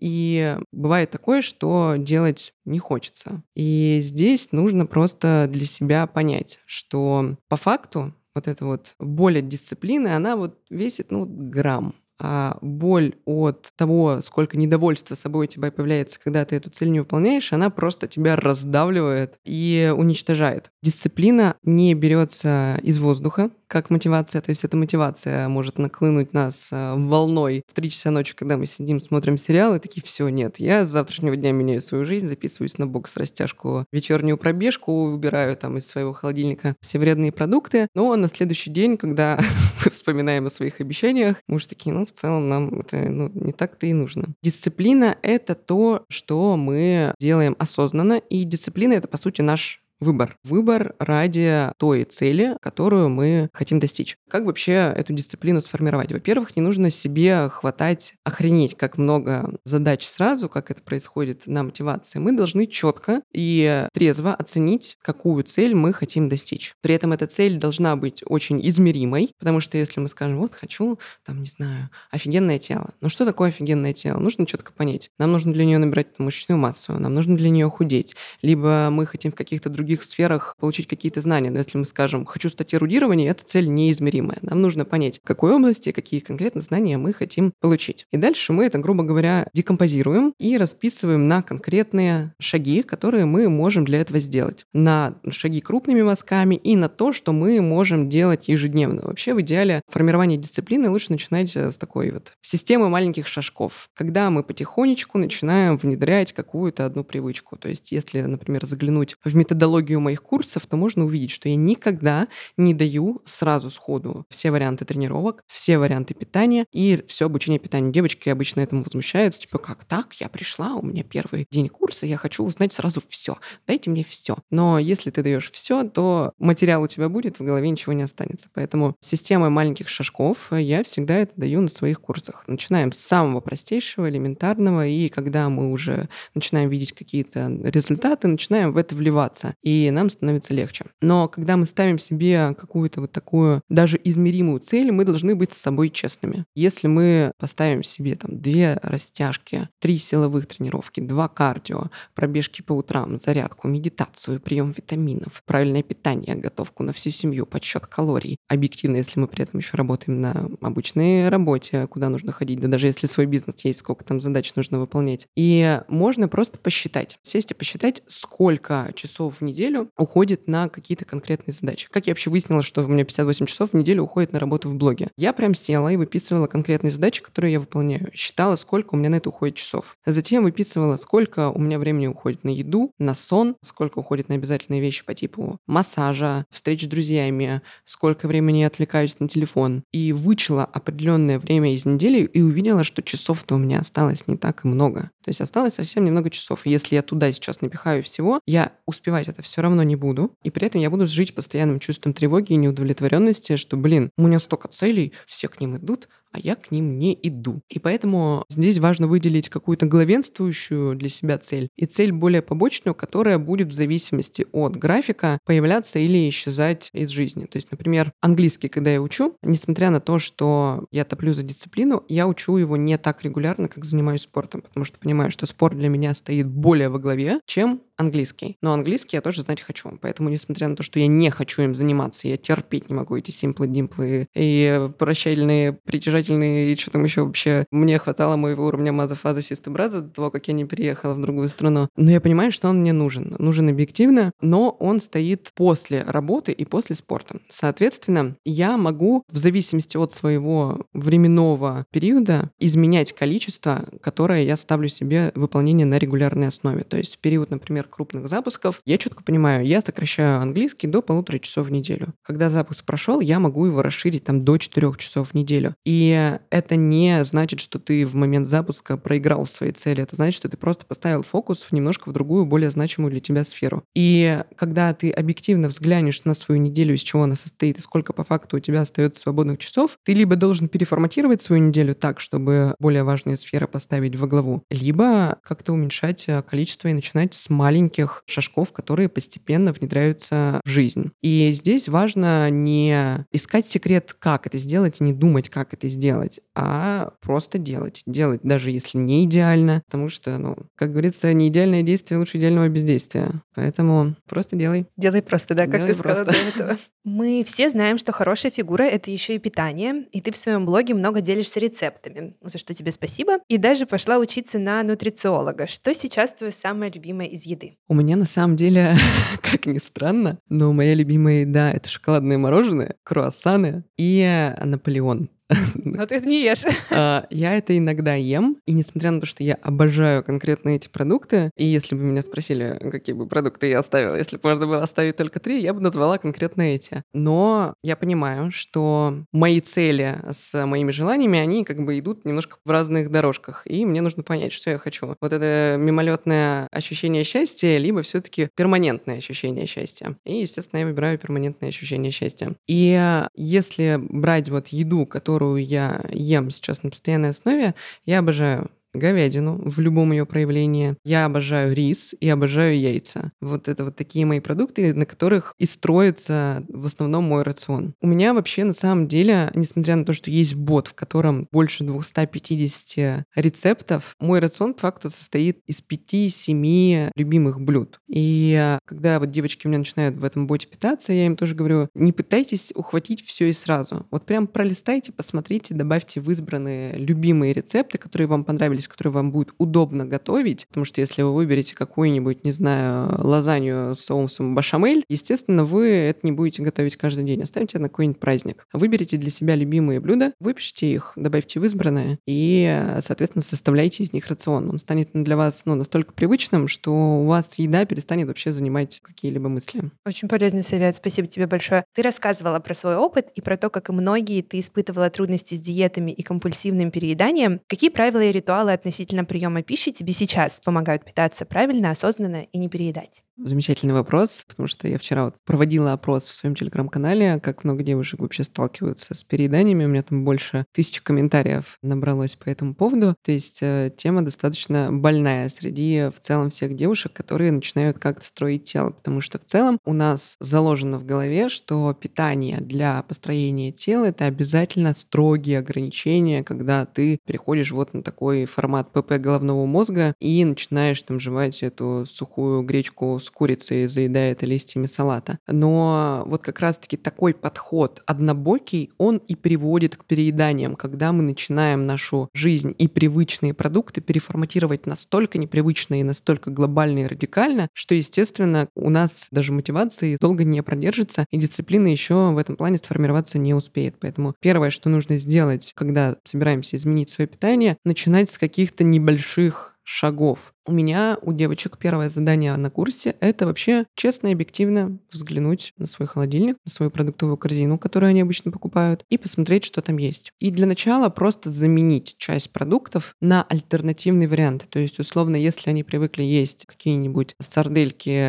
И бывает такое, что делать не хочется. И здесь нужно просто для себя понять, что по факту вот эта вот боль от дисциплины, она вот весит, ну, грамм. а боль от того, сколько недовольства собой у тебя появляется, когда ты эту цель не выполняешь, она просто тебя раздавливает и уничтожает. Дисциплина не берется из воздуха, как мотивация. То есть эта мотивация может наклынуть нас волной в три часа ночи, когда мы сидим, смотрим сериал, и такие: все, нет, я с завтрашнего дня меняю свою жизнь, записываюсь на бокс-растяжку, вечернюю пробежку, убираю там из своего холодильника все вредные продукты. Но на следующий день, когда мы вспоминаем о своих обещаниях, мы уже такие: ну, в целом нам это ну, не так-то и нужно. Дисциплина — это то, что мы делаем осознанно, и дисциплина — это, по сути, наш выбор. Выбор ради той цели, которую мы хотим достичь. Как вообще эту дисциплину сформировать? Во-первых, не нужно себе хватать, охренеть, как много задач сразу, как это происходит на мотивации. Мы должны четко и трезво оценить, какую цель мы хотим достичь. При этом эта цель должна быть очень измеримой, потому что если мы скажем: вот хочу, там, не знаю, офигенное тело. Ну что такое офигенное тело? Нужно четко понять. Нам нужно для нее набирать мышечную массу, нам нужно для нее худеть, либо мы хотим в каких-то других В других сферах получить какие-то знания. Но если мы скажем: хочу стать эрудированием, эта цель неизмеримая. Нам нужно понять, в какой области, какие конкретно знания мы хотим получить. И дальше мы это, грубо говоря, декомпозируем и расписываем на конкретные шаги, которые мы можем для этого сделать. На шаги крупными мазками и на то, что мы можем делать ежедневно. Вообще, в идеале, формирование дисциплины лучше начинать с такой вот системы маленьких шажков, когда мы потихонечку начинаем внедрять какую-то одну привычку. То есть, если, например, заглянуть в методологию моих курсов, то можно увидеть, что я никогда не даю сразу сходу все варианты тренировок, все варианты питания и все обучение питанию. Девочки обычно этому возмущаются, типа: как так? Я пришла, у меня первый день курса, я хочу узнать сразу все. Дайте мне все. Но если ты даешь все, то материал у тебя будет, в голове ничего не останется. Поэтому система маленьких шажков, я всегда это даю на своих курсах. Начинаем с самого простейшего, элементарного, и когда мы уже начинаем видеть какие-то результаты, начинаем в это вливаться, и нам становится легче. Но когда мы ставим себе какую-то вот такую даже измеримую цель, мы должны быть с собой честными. Если мы поставим себе там две растяжки, три силовых тренировки, два кардио, пробежки по утрам, зарядку, медитацию, прием витаминов, правильное питание, готовку на всю семью, подсчет калорий. Объективно, если мы при этом еще работаем на обычной работе, куда нужно ходить, да даже если свой бизнес есть, сколько там задач нужно выполнять. И можно просто посчитать, сесть и посчитать, сколько часов в неделю неделю уходит на какие-то конкретные задачи. Как я вообще выяснила, что у меня пятьдесят восемь часов в неделю уходит на работу в блоге? Я прям села и выписывала конкретные задачи, которые я выполняю. Считала, сколько у меня на это уходит часов. Затем выписывала, сколько у меня времени уходит на еду, на сон, сколько уходит на обязательные вещи по типу массажа, встреч с друзьями, сколько времени я отвлекаюсь на телефон. И вычла определенное время из недели и увидела, что часов-то у меня осталось не так и много. То есть осталось совсем немного часов. Если я туда сейчас напихаю всего, я успевать это все равно не буду, и при этом я буду жить постоянным чувством тревоги и неудовлетворенности, что, блин, у меня столько целей, все к ним идут, а я к ним не иду. И поэтому здесь важно выделить какую-то главенствующую для себя цель и цель более побочную, которая будет в зависимости от графика появляться или исчезать из жизни. То есть, например, английский, когда я учу, несмотря на то, что я топлю за дисциплину, я учу его не так регулярно, как занимаюсь спортом, потому что понимаю, что спорт для меня стоит более во главе, чем английский. Но английский я тоже знать хочу. Поэтому, несмотря на то, что я не хочу им заниматься, я терпеть не могу эти симплы-димплы и прощальные притяжательные и что там еще вообще. Мне хватало моего уровня мазафаза, систебраза до того, как я не переехала в другую страну. Но я понимаю, что он мне нужен. Нужен объективно, но он стоит после работы и после спорта. Соответственно, я могу в зависимости от своего временного периода изменять количество, которое я ставлю себе выполнение на регулярной основе. То есть в период, например, крупных запусков я четко понимаю, я сокращаю английский до полутора часов в неделю. Когда запуск прошел, я могу его расширить там до четырех часов в неделю. И это не значит, что ты в момент запуска проиграл свои цели. Это значит, что ты просто поставил фокус немножко в другую, более значимую для тебя сферу. И когда ты объективно взглянешь на свою неделю, из чего она состоит и сколько по факту у тебя остается свободных часов, ты либо должен переформатировать свою неделю так, чтобы более важные сферы поставить во главу, либо как-то уменьшать количество и начинать с маленьких маленьких шажков, которые постепенно внедряются в жизнь. И здесь важно не искать секрет, как это сделать, и не думать, как это сделать, а просто делать. Делать, даже если не идеально, потому что, ну, как говорится, не идеальное действие лучше идеального бездействия. Поэтому просто делай. Делай просто, да, как делай ты просто. Сказала до этого. Мы все знаем, что хорошая фигура — это еще и питание, и ты в своем блоге много делишься рецептами, за что тебе спасибо, и даже пошла учиться на нутрициолога. Что сейчас твое самое любимое из еды? У меня на самом деле, как ни странно, но моя любимая еда — это шоколадное мороженое, круассаны и Наполеон. Но ты это не ешь. Я это иногда ем, и несмотря на то, что я обожаю конкретно эти продукты, и если бы меня спросили, какие бы продукты я оставила, если бы можно было оставить только три, я бы назвала конкретно эти. Но я понимаю, что мои цели с моими желаниями, они как бы идут немножко в разных дорожках, и мне нужно понять, что я хочу. Вот это мимолетное ощущение счастья, либо все-таки перманентное ощущение счастья. И, естественно, я выбираю перманентное ощущение счастья. И если брать вот еду, которую которую я ем сейчас на постоянной основе, я обожаю говядину в любом ее проявлении, я обожаю рис и обожаю яйца. Вот это вот такие мои продукты, на которых и строится в основном мой рацион. У меня вообще на самом деле, несмотря на то, что есть бот, в котором больше двести пятьдесят рецептов, мой рацион по факту состоит из пяти-семи любимых блюд. И когда вот девочки у меня начинают в этом боте питаться, я им тоже говорю, не пытайтесь ухватить все и сразу. Вот прям пролистайте, посмотрите, добавьте в избранные любимые рецепты, которые вам понравились, который вам будет удобно готовить, потому что если вы выберете какую-нибудь, не знаю, лазанью с соусом бешамель, естественно, вы это не будете готовить каждый день. Оставьте на какой-нибудь праздник. Выберите для себя любимые блюда, выпишите их, добавьте в избранное и, соответственно, составляйте из них рацион. Он станет для вас, ну, настолько привычным, что у вас еда перестанет вообще занимать какие-либо мысли. Очень полезный совет. Спасибо тебе большое. Ты рассказывала про свой опыт и про то, как и многие, ты испытывала трудности с диетами и компульсивным перееданием. Какие правила и ритуалы относительно приема пищи тебе сейчас помогают питаться правильно, осознанно и не переедать? Замечательный вопрос, потому что я вчера вот проводила опрос в своем телеграм-канале, как много девушек вообще сталкиваются с перееданиями. У меня там больше тысячи комментариев набралось по этому поводу. То есть тема достаточно больная среди в целом всех девушек, которые начинают как-то строить тело, потому что в целом у нас заложено в голове, что питание для построения тела — это обязательно строгие ограничения, когда ты переходишь вот на такой формат ПП головного мозга и начинаешь там жевать эту сухую гречку с курицей, заедая это листьями салата. Но вот как раз-таки такой подход однобокий, он и приводит к перееданиям, когда мы начинаем нашу жизнь и привычные продукты переформатировать настолько непривычно и настолько глобально и радикально, что, естественно, у нас даже мотивации долго не продержится, и дисциплина еще в этом плане сформироваться не успеет. Поэтому первое, что нужно сделать, когда собираемся изменить свое питание, начинать с каких-то небольших шагов. У меня, у девочек, первое задание на курсе — это вообще честно и объективно взглянуть на свой холодильник, на свою продуктовую корзину, которую они обычно покупают, и посмотреть, что там есть. И для начала просто заменить часть продуктов на альтернативный вариант. То есть, условно, если они привыкли есть какие-нибудь сардельки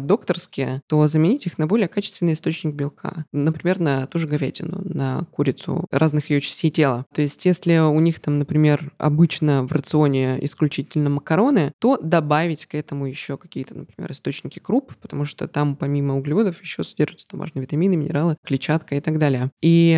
докторские, то заменить их на более качественный источник белка. Например, на ту же говядину, на курицу, разных ее частей тела. То есть, если у них там, например, обычно в рационе исключительно макароны, то добавить к этому еще какие-то, например, источники круп, потому что там помимо углеводов еще содержатся там важные витамины, минералы, клетчатка и так далее. И,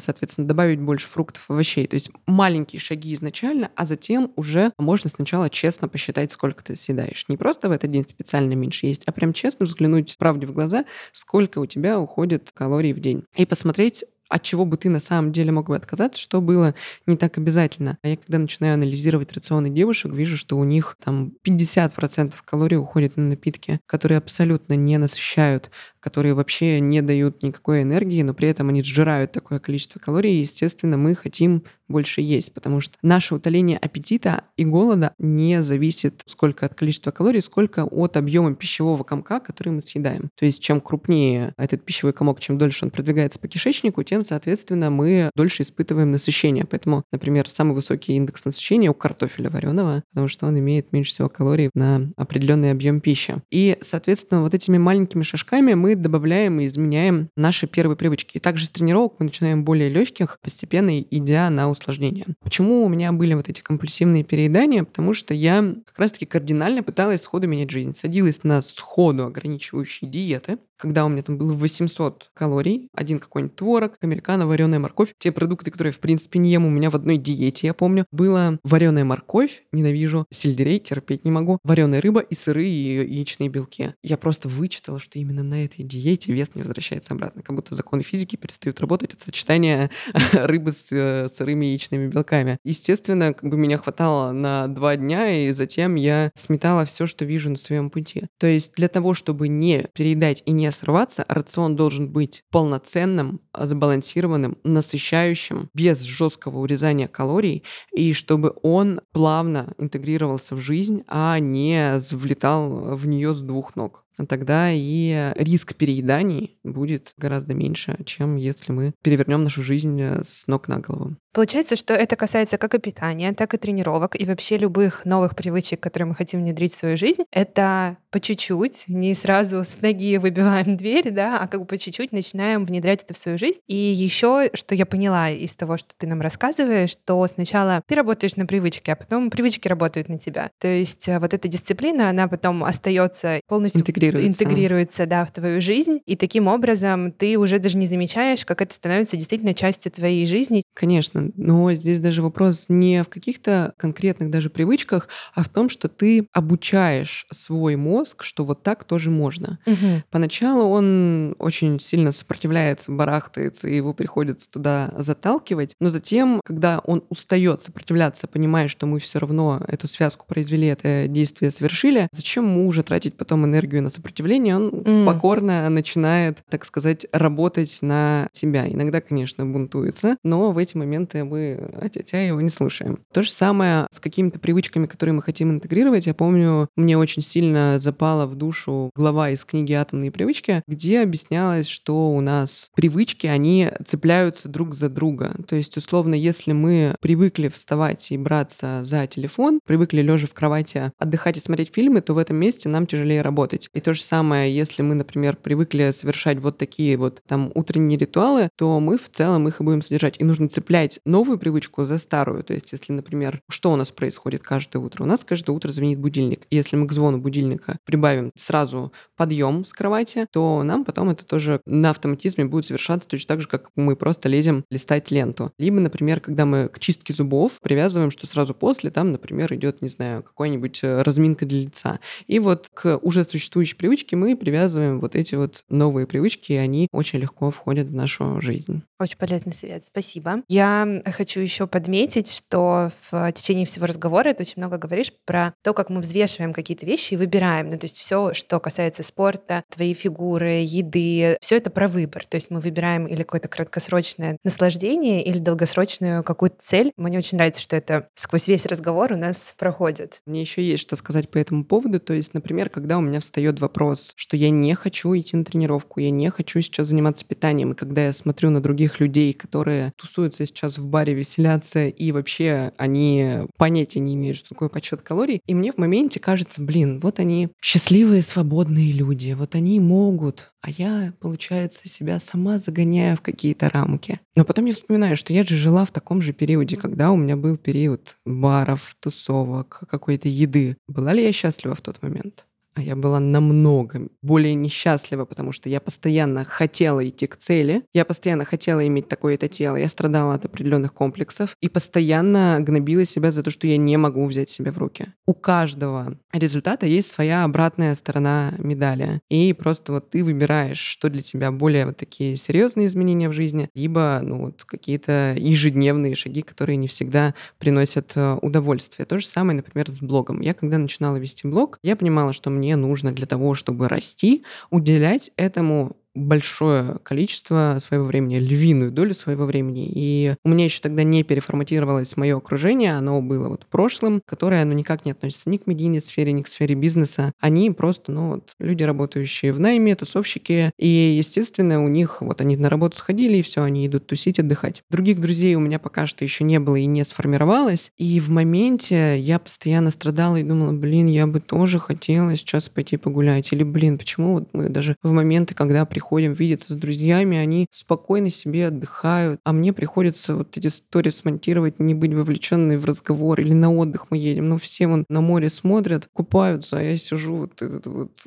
соответственно, добавить больше фруктов, овощей. То есть маленькие шаги изначально, а затем уже можно сначала честно посчитать, сколько ты съедаешь. Не просто в этот день специально меньше есть, а прям честно взглянуть правде в глаза, сколько у тебя уходит калорий в день. И посмотреть, от чего бы ты на самом деле мог бы отказаться, что было не так обязательно. А я, когда начинаю анализировать рационы девушек, вижу, что у них там пятьдесят процентов калорий уходит на напитки, которые абсолютно не насыщают, которые вообще не дают никакой энергии, но при этом они сжирают такое количество калорий, и, естественно, мы хотим больше есть, потому что наше утоление аппетита и голода не зависит сколько от количества калорий, сколько от объема пищевого комка, который мы съедаем. То есть чем крупнее этот пищевой комок, чем дольше он продвигается по кишечнику, тем тем, соответственно, мы дольше испытываем насыщение. Поэтому, например, самый высокий индекс насыщения у картофеля вареного, потому что он имеет меньше всего калорий на определенный объем пищи. И, соответственно, вот этими маленькими шажками мы добавляем и изменяем наши первые привычки. И также с тренировок мы начинаем более легких, постепенно идя на усложнение. Почему у меня были вот эти компульсивные переедания? Потому что я как раз-таки кардинально пыталась сходу менять жизнь. Садилась на сходу ограничивающие диеты, когда у меня там было восемьсот калорий, один какой-нибудь творог, американо, вареная морковь. Те продукты, которые, в принципе, не ем, у меня в одной диете, я помню, была вареная морковь, ненавижу, сельдерей, терпеть не могу, вареная рыба и сырые и яичные белки. Я просто вычитала, что именно на этой диете вес не возвращается обратно, как будто законы физики перестают работать от сочетания рыбы с сырыми яичными белками. Естественно, как бы меня хватало на два дня, и затем я сметала все, что вижу на своем пути. То есть для того, чтобы не переедать и не срываться, рацион должен быть полноценным, забалансированным, насыщающим, без жесткого урезания калорий, и чтобы он плавно интегрировался в жизнь, а не влетал в нее с двух ног. Тогда и риск перееданий будет гораздо меньше, чем если мы перевернем нашу жизнь с ног на голову. Получается, что это касается как и питания, так и тренировок, и вообще любых новых привычек, которые мы хотим внедрить в свою жизнь. Это по чуть-чуть, не сразу с ноги выбиваем дверь, да, а как бы по чуть-чуть начинаем внедрять это в свою жизнь. И еще, что я поняла из того, что ты нам рассказываешь, что сначала ты работаешь на привычке, а потом привычки работают на тебя. То есть вот эта дисциплина, она потом остается полностью интегрируется. интегрируется, да, в твою жизнь, и таким образом ты уже даже не замечаешь, как это становится действительно частью твоей жизни. Конечно, но здесь даже вопрос не в каких-то конкретных даже привычках, а в том, что ты обучаешь свой мозг, что вот так тоже можно. Угу. Поначалу он очень сильно сопротивляется, барахтается, и его приходится туда заталкивать, но затем, когда он устает сопротивляться, понимая, что мы все равно эту связку произвели, это действие совершили, зачем мы уже тратить потом энергию на сопротивление, он mm. покорно начинает, так сказать, работать на себя. Иногда, конечно, бунтуется, но в эти моменты мы а-тя-тя его не слушаем. То же самое с какими-то привычками, которые мы хотим интегрировать. Я помню, мне очень сильно запала в душу глава из книги «Атомные привычки», где объяснялось, что у нас привычки, они цепляются друг за друга. То есть, условно, если мы привыкли вставать и браться за телефон, привыкли лежа в кровати отдыхать и смотреть фильмы, то в этом месте нам тяжелее работать. И то же самое, если мы, например, привыкли совершать вот такие вот там утренние ритуалы, то мы в целом их и будем содержать. И нужно цеплять новую привычку за старую. То есть, если, например, что у нас происходит каждое утро? У нас каждое утро звенит будильник. И если мы к звону будильника прибавим сразу подъем с кровати, то нам потом это тоже на автоматизме будет совершаться точно так же, как мы просто лезем листать ленту. Либо, например, когда мы к чистке зубов привязываем, что сразу после там, например, идет, не знаю, какая-нибудь разминка для лица. И вот к уже существующей привычки мы привязываем вот эти вот новые привычки, и они очень легко входят в нашу жизнь. Очень полезный совет, спасибо. Я хочу еще подметить, что в течение всего разговора ты очень много говоришь про то, как мы взвешиваем какие-то вещи и выбираем. Ну, то есть все, что касается спорта, твоей фигуры, еды, все это про выбор. То есть мы выбираем или какое-то краткосрочное наслаждение, или долгосрочную какую-то цель. Мне очень нравится, что это сквозь весь разговор у нас проходит. Мне еще есть что сказать по этому поводу. То есть, например, когда у меня встает вопрос, что я не хочу идти на тренировку, я не хочу сейчас заниматься питанием. И когда я смотрю на других людей, которые тусуются сейчас в баре, веселятся, и вообще они понятия не имеют, что такое подсчет калорий, и мне в моменте кажется, блин, вот они счастливые, свободные люди, вот они могут, а я, получается, себя сама загоняю в какие-то рамки. Но потом я вспоминаю, что я же жила в таком же периоде, когда у меня был период баров, тусовок, какой-то еды. Была ли я счастлива в тот момент? Я была намного более несчастлива, потому что я постоянно хотела идти к цели, я постоянно хотела иметь такое-то тело, я страдала от определенных комплексов и постоянно гнобила себя за то, что я не могу взять себя в руки. У каждого результата есть своя обратная сторона медали. И просто вот ты выбираешь, что для тебя более вот такие серьезные изменения в жизни, либо ну, вот какие-то ежедневные шаги, которые не всегда приносят удовольствие. То же самое, например, с блогом. Я когда начинала вести блог, я понимала, что мне нужно для того, чтобы расти, уделять этому большое количество своего времени, львиную долю своего времени. И у меня еще тогда не переформатировалось мое окружение, оно было вот прошлым, которое оно никак не относится ни к медийной сфере, ни к сфере бизнеса. Они просто, ну вот, люди, работающие в найме, тусовщики, и, естественно, у них, вот они на работу сходили, и все, они идут тусить, отдыхать. Других друзей у меня пока что еще не было и не сформировалось, и в моменте я постоянно страдала и думала, блин, я бы тоже хотела сейчас пойти погулять, или, блин, почему вот мы даже в моменты, когда приходим ходим видеться с друзьями, они спокойно себе отдыхают, а мне приходится вот эти истории смонтировать, не быть вовлеченной в разговор, или на отдых мы едем, ну все вон на море смотрят, купаются, а я сижу вот этот вот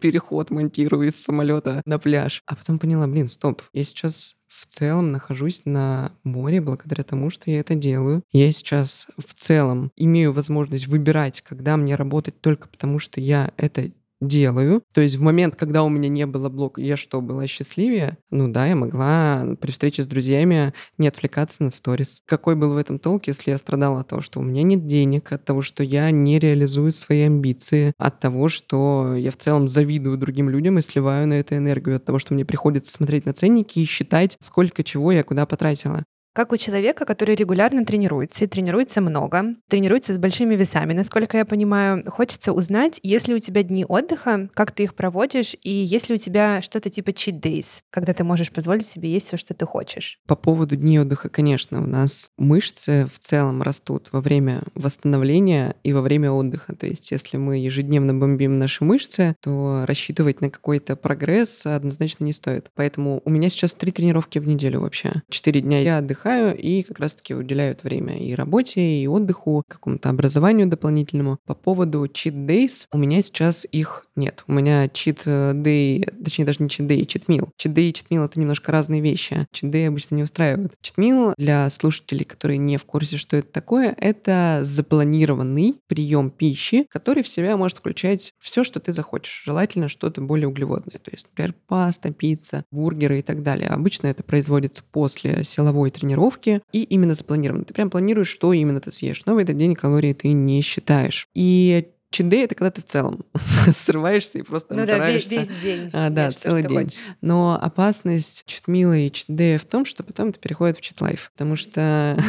переход монтирую из самолета на пляж. А потом поняла, блин, стоп, я сейчас в целом нахожусь на море благодаря тому, что я это делаю. Я сейчас в целом имею возможность выбирать, когда мне работать только потому, что я это делаю. То есть в момент, когда у меня не было блока, я что, была счастливее? Ну да, я могла при встрече с друзьями не отвлекаться на сторис. Какой был в этом толк, если я страдала от того, что у меня нет денег, от того, что я не реализую свои амбиции, от того, что я в целом завидую другим людям и сливаю на это энергию, от того, что мне приходится смотреть на ценники и считать, сколько чего я куда потратила. Как у человека, который регулярно тренируется, и тренируется много, тренируется с большими весами, насколько я понимаю, хочется узнать, есть ли у тебя дни отдыха, как ты их проводишь, и есть ли у тебя что-то типа cheat days, когда ты можешь позволить себе есть все, что ты хочешь. По поводу дней отдыха, конечно, у нас мышцы в целом растут во время восстановления и во время отдыха. То есть если мы ежедневно бомбим наши мышцы, то рассчитывать на какой-то прогресс однозначно не стоит. Поэтому у меня сейчас три тренировки в неделю вообще. Четыре дня я отдыхаю, и как раз-таки уделяют время и работе, и отдыху, какому-то образованию дополнительному. По поводу cheat days, у меня сейчас их нет. У меня cheat day, точнее даже не cheat day, cheat meal. Cheat day и cheat meal — это немножко разные вещи. Cheat day обычно не устраивают. Cheat meal, для слушателей, которые не в курсе, что это такое, это запланированный прием пищи, который в себя может включать все, что ты захочешь. Желательно что-то более углеводное. То есть, например, паста, пицца, бургеры и так далее. Обычно это производится после силовой тренировки, тренировки, и именно запланировано. Ты прям планируешь, что именно ты съешь, но в этот день калории ты не считаешь. И чит-дей — это когда ты в целом срываешься и просто ну натираешься. Ну да, весь, весь день. А, да, что, целый что день. Хочешь. Но опасность чит-мила и чит-дея в том, что потом это переходит в чит-лайф. Потому что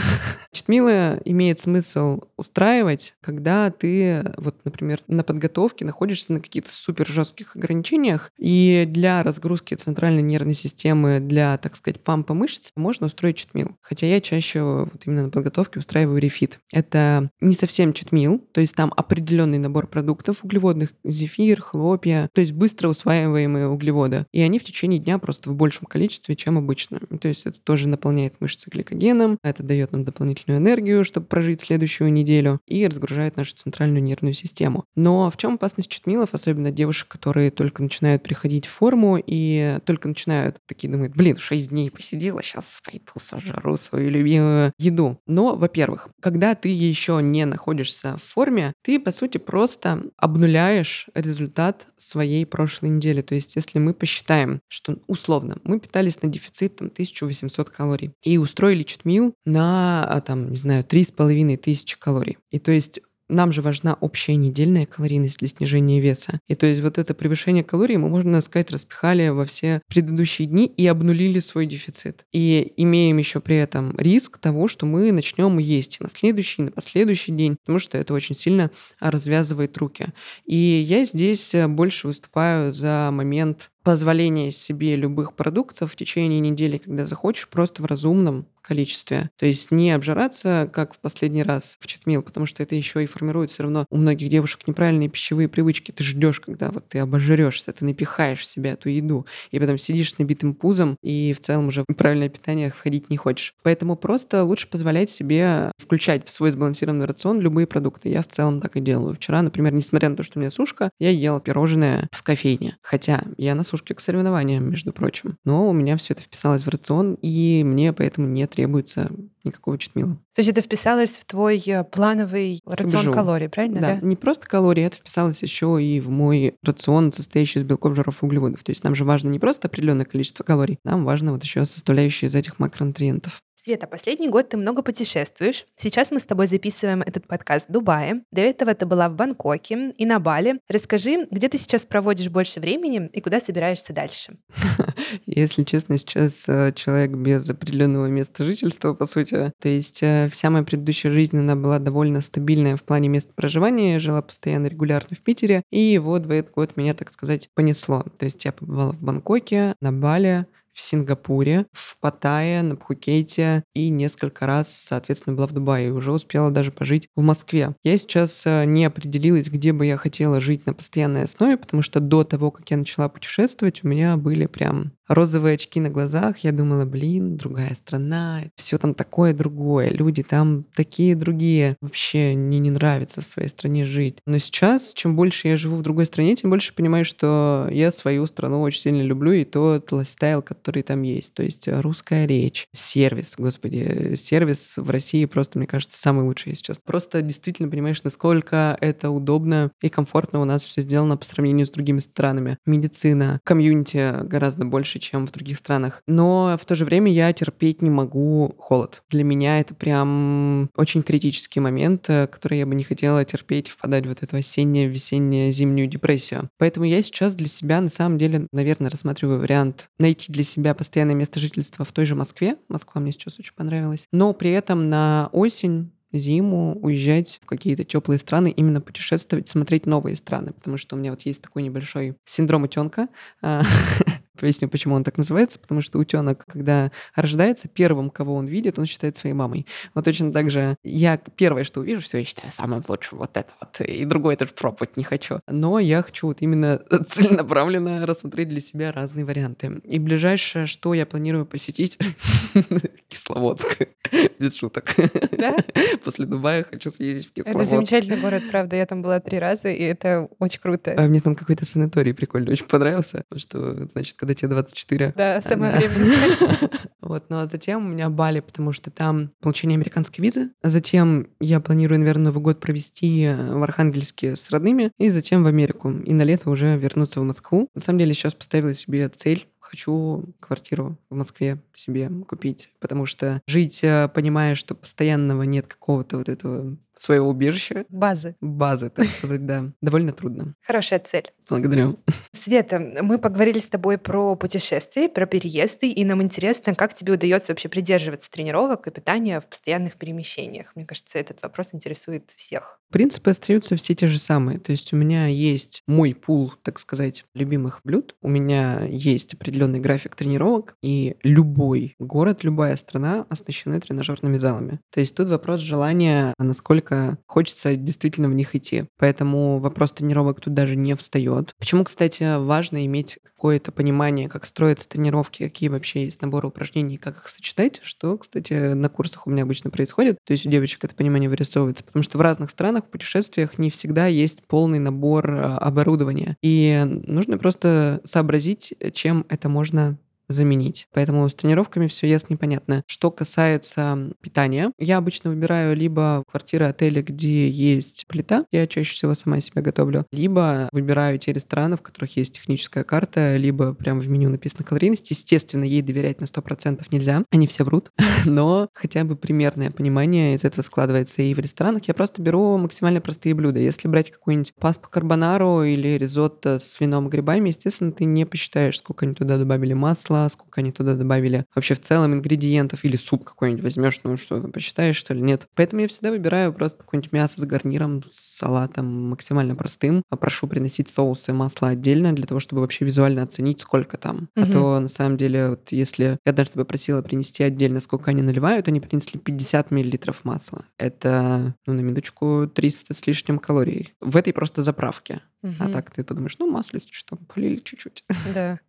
чит-мила имеет смысл устраивать, когда ты, вот, например, на подготовке находишься на каких-то супер жестких ограничениях, и для разгрузки центральной нервной системы, для, так сказать, пампа мышц можно устроить чит-мил. Хотя я чаще вот именно на подготовке устраиваю рефит. Это не совсем чит-мил, то есть там определенный набор набор продуктов углеводных, зефир, хлопья, то есть быстро усваиваемые углеводы. И они в течение дня просто в большем количестве, чем обычно. То есть это тоже наполняет мышцы гликогеном, это дает нам дополнительную энергию, чтобы прожить следующую неделю, и разгружает нашу центральную нервную систему. Но в чем опасность читмилов, особенно девушек, которые только начинают приходить в форму и только начинают, такие думают, блин, шесть дней посидела, сейчас пойду сожру свою любимую еду. Но, во-первых, когда ты еще не находишься в форме, ты, по сути, просто Просто обнуляешь результат своей прошлой недели. То есть если мы посчитаем, что условно мы питались на дефицит там, тысяча восемьсот калорий и устроили читмил на, там, не знаю, три с половиной тысячи калорий. И то есть нам же важна общая недельная калорийность для снижения веса. И то есть вот это превышение калорий мы, можно сказать, распихали во все предыдущие дни и обнулили свой дефицит. И имеем еще при этом риск того, что мы начнем есть на следующий, на последующий день, потому что это очень сильно развязывает руки. И я здесь больше выступаю за момент позволение себе любых продуктов в течение недели, когда захочешь, просто в разумном количестве. То есть не обжираться, как в последний раз в читмил, потому что это еще и формирует все равно у многих девушек неправильные пищевые привычки. Ты ждешь, когда вот ты обожрешься, ты напихаешь в себя эту еду, и потом сидишь с набитым пузом, и в целом уже в неправильное питание входить не хочешь. Поэтому просто лучше позволять себе включать в свой сбалансированный рацион любые продукты. Я в целом так и делаю. Вчера, например, несмотря на то, что у меня сушка, я ела пирожное в кофейне. Хотя я на к соревнованиям, между прочим. Но у меня все это вписалось в рацион, и мне поэтому не требуется никакого читмила. То есть это вписалось в твой плановый рацион калорий, правильно? Да, да, не просто калории, это вписалось еще и в мой рацион, состоящий из белков, жиров и углеводов. То есть нам же важно не просто определенное количество калорий, нам важно вот еще составляющие из этих макронутриентов. Света, последний год ты много путешествуешь. Сейчас мы с тобой записываем этот подкаст в Дубае. До этого ты была в Бангкоке и на Бали. Расскажи, где ты сейчас проводишь больше времени и куда собираешься дальше? Если честно, сейчас человек без определенного места жительства, по сути. То есть вся моя предыдущая жизнь, она была довольно стабильная в плане места проживания. Я жила постоянно регулярно в Питере. И вот в этот год меня, так сказать, понесло. То есть я побывала в Бангкоке, на Бали, в Сингапуре, в Паттайе, на Пхукете и несколько раз, соответственно, была в Дубае и уже успела даже пожить в Москве. Я сейчас не определилась, где бы я хотела жить на постоянной основе, потому что до того, как я начала путешествовать, у меня были прям розовые очки на глазах. Я думала, блин, другая страна, все там такое другое, люди там такие другие. Вообще мне не нравится в своей стране жить. Но сейчас, чем больше я живу в другой стране, тем больше понимаю, что я свою страну очень сильно люблю и тот лайфстайл, который там есть. То есть русская речь, сервис, господи, сервис в России просто, мне кажется, самый лучший сейчас. Просто действительно понимаешь, насколько это удобно и комфортно у нас все сделано по сравнению с другими странами. Медицина, комьюнити гораздо больше, чем в других странах. Но в то же время я терпеть не могу холод. Для меня это прям очень критический момент, который я бы не хотела терпеть, впадать в вот эту осеннюю, весеннюю, зимнюю депрессию. Поэтому я сейчас для себя, на самом деле, наверное, рассматриваю вариант найти для себя постоянное место жительства в той же Москве. Москва мне сейчас очень понравилась. Но при этом на осень, зиму уезжать в какие-то теплые страны, именно путешествовать, смотреть новые страны. Потому что у меня вот есть такой небольшой синдром утенка. Поясню, почему он так называется, потому что утенок, когда рождается, первым, кого он видит, он считает своей мамой. Вот точно так же я первое, что увижу, все, я считаю самым лучшим вот это вот, и другое даже пробовать не хочу. Но я хочу вот именно целенаправленно рассмотреть для себя разные варианты. И ближайшее, что я планирую посетить, Кисловодск. Без шуток. Да? После Дубая хочу съездить в Кисловодск. Это замечательный город, правда, я там была три раза, и это очень круто. Мне там какой-то санаторий прикольный очень понравился, что, значит, когда тебе двадцать четыре. Да, самое время. Вот, ну а затем у меня Бали, потому что там получение американской визы. Затем я планирую, наверное, Новый год провести в Архангельске с родными, и затем в Америку. И на лето уже вернуться в Москву. На самом деле сейчас поставила себе цель. Хочу квартиру в Москве себе купить, потому что жить, понимая, что постоянного нет какого-то вот этого своего убежища. Базы. Базы, так сказать, да. Довольно трудно. Хорошая цель. Благодарю. Света, мы поговорили с тобой про путешествия, про переезды, и нам интересно, как тебе удается вообще придерживаться тренировок и питания в постоянных перемещениях. Мне кажется, этот вопрос интересует всех. Принципы остаются все те же самые. То есть у меня есть мой пул, так сказать, любимых блюд. У меня есть определенный график тренировок, и любой город, любая страна оснащены тренажерными залами. То есть тут вопрос желания, насколько хочется действительно в них идти. Поэтому вопрос тренировок тут даже не встает. Почему, кстати, важно иметь какое-то понимание, как строятся тренировки, какие вообще есть наборы упражнений, как их сочетать, что, кстати, на курсах у меня обычно происходит. То есть у девочек это понимание вырисовывается, потому что в разных странах, в путешествиях не всегда есть полный набор оборудования. И нужно просто сообразить, чем это можно заменить. Поэтому с тренировками все ясно и понятно. Что касается питания, я обычно выбираю либо квартиры, отели, где есть плита, я чаще всего сама себе готовлю, либо выбираю те рестораны, в которых есть техническая карта, либо прям в меню написано калорийность. Естественно, ей доверять на сто процентов нельзя, они все врут, но хотя бы примерное понимание из этого складывается. И в ресторанах я просто беру максимально простые блюда. Если брать какую-нибудь пасту карбонару или ризотто с вином и грибами, естественно, ты не посчитаешь, сколько они туда добавили масла, сколько они туда добавили вообще в целом ингредиентов, или суп какой-нибудь возьмешь, ну что, посчитаешь, что ли, нет. Поэтому я всегда выбираю просто какое-нибудь мясо с гарниром, с салатом максимально простым. Прошу приносить соусы и масло отдельно для того, чтобы вообще визуально оценить, сколько там. Угу. А то, на самом деле, вот если я даже тебя просила принести отдельно, сколько они наливают, они принесли пятьдесят миллилитров масла. Это, ну, на минуточку, триста с лишним калорий. В этой просто заправке. Угу. А так ты подумаешь, ну, маслица что-то полили чуть-чуть. Да.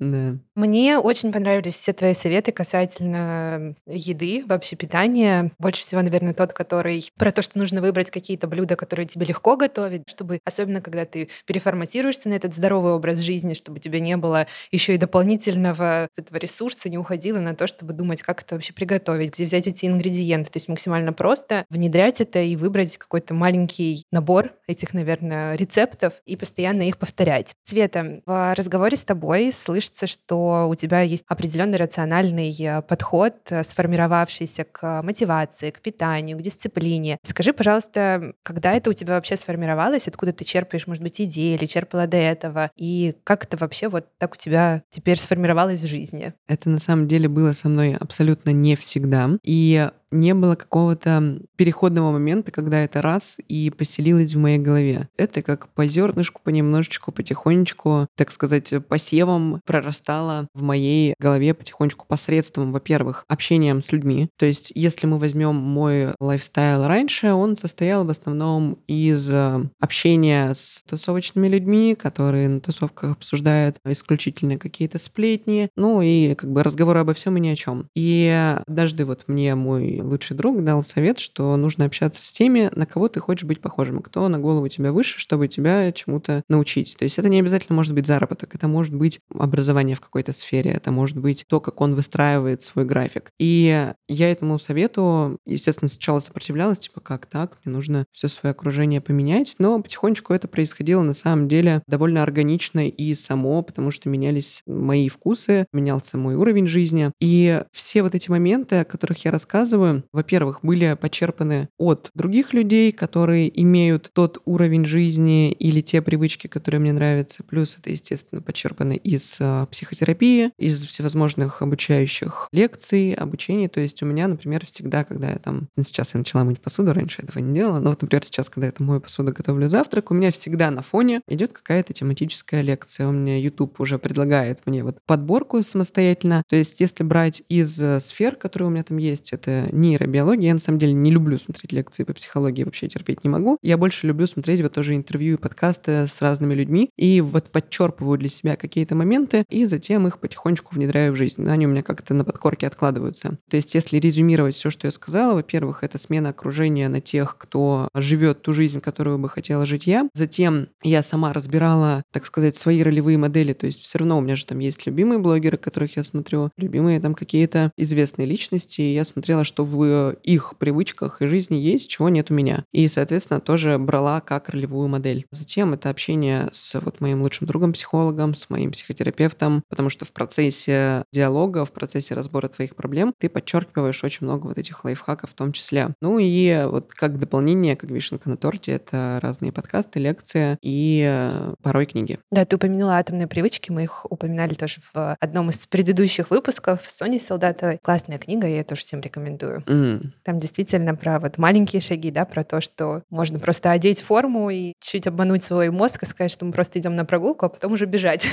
Да. Мне Мне очень понравились все твои советы касательно еды, вообще питания. Больше всего, наверное, тот, который про то, что нужно выбрать какие-то блюда, которые тебе легко готовить, чтобы, особенно когда ты переформатируешься на этот здоровый образ жизни, чтобы тебе не было еще и дополнительного этого ресурса, не уходило на то, чтобы думать, как это вообще приготовить, где взять эти ингредиенты. То есть максимально просто внедрять это и выбрать какой-то маленький набор этих, наверное, рецептов, трендов и постоянно их повторять. Света, в разговоре с тобой слышится, что у тебя есть определенный рациональный подход, сформировавшийся к мотивации, к питанию, к дисциплине. Скажи, пожалуйста, когда это у тебя вообще сформировалось, откуда ты черпаешь, может быть, идеи или черпала до этого, и как это вообще вот так у тебя теперь сформировалось в жизни? Это на самом деле было со мной абсолютно не всегда, и не было какого-то переходного момента, когда это раз и поселилось в моей голове. Это как по зернышку, понемножечку, потихонечку, так сказать, посевом прорастало в моей голове потихонечку посредством, во-первых, общением с людьми. То есть, если мы возьмем мой лайфстайл раньше, он состоял в основном из общения с тусовочными людьми, которые на тусовках обсуждают исключительно какие-то сплетни, ну и как бы разговоры обо всем и ни о чем. И однажды вот мне мой лучший друг дал совет, что нужно общаться с теми, на кого ты хочешь быть похожим, кто на голову тебя выше, чтобы тебя чему-то научить. То есть это не обязательно может быть заработок, это может быть образование в какой-то сфере, это может быть то, как он выстраивает свой график. И я этому совету, естественно, сначала сопротивлялась, типа, как так, мне нужно все свое окружение поменять, но потихонечку это происходило на самом деле довольно органично и само, потому что менялись мои вкусы, менялся мой уровень жизни. И все вот эти моменты, о которых я рассказываю, во-первых, были почерпаны от других людей, которые имеют тот уровень жизни или те привычки, которые мне нравятся. Плюс это, естественно, почерпаны из психотерапии, из всевозможных обучающих лекций, обучений. То есть у меня, например, всегда, когда я там... Сейчас я начала мыть посуду, раньше я этого не делала. Но вот, например, сейчас, когда я там мою посуду, готовлю завтрак, у меня всегда на фоне идет какая-то тематическая лекция. У меня YouTube уже предлагает мне вот подборку самостоятельно. То есть если брать из сфер, которые у меня там есть, это нейробиология. Я, на самом деле, не люблю смотреть лекции по психологии, вообще терпеть не могу. Я больше люблю смотреть вот тоже интервью и подкасты с разными людьми, и вот подчерпываю для себя какие-то моменты, и затем их потихонечку внедряю в жизнь. Они у меня как-то на подкорке откладываются. То есть, если резюмировать все, что я сказала, во-первых, это смена окружения на тех, кто живет ту жизнь, которую бы хотела жить я. Затем я сама разбирала, так сказать, свои ролевые модели, то есть все равно у меня же там есть любимые блогеры, которых я смотрю, любимые там какие-то известные личности, и я смотрела, что в их привычках и жизни есть, чего нет у меня. И, соответственно, тоже брала как ролевую модель. Затем это общение с вот моим лучшим другом-психологом, с моим психотерапевтом, потому что в процессе диалога, в процессе разбора твоих проблем ты подчеркиваешь очень много вот этих лайфхаков в том числе. Ну и вот как дополнение, как вишенка на торте, это разные подкасты, лекции и порой книги. Да, ты упомянула атомные привычки, мы их упоминали тоже в одном из предыдущих выпусков с Соней Солдатовой. Классная книга, я ее тоже всем рекомендую. Mm. Там действительно про вот маленькие шаги, да, про то, что можно просто одеть форму и чуть обмануть свой мозг и сказать, что мы просто идем на прогулку, а потом уже бежать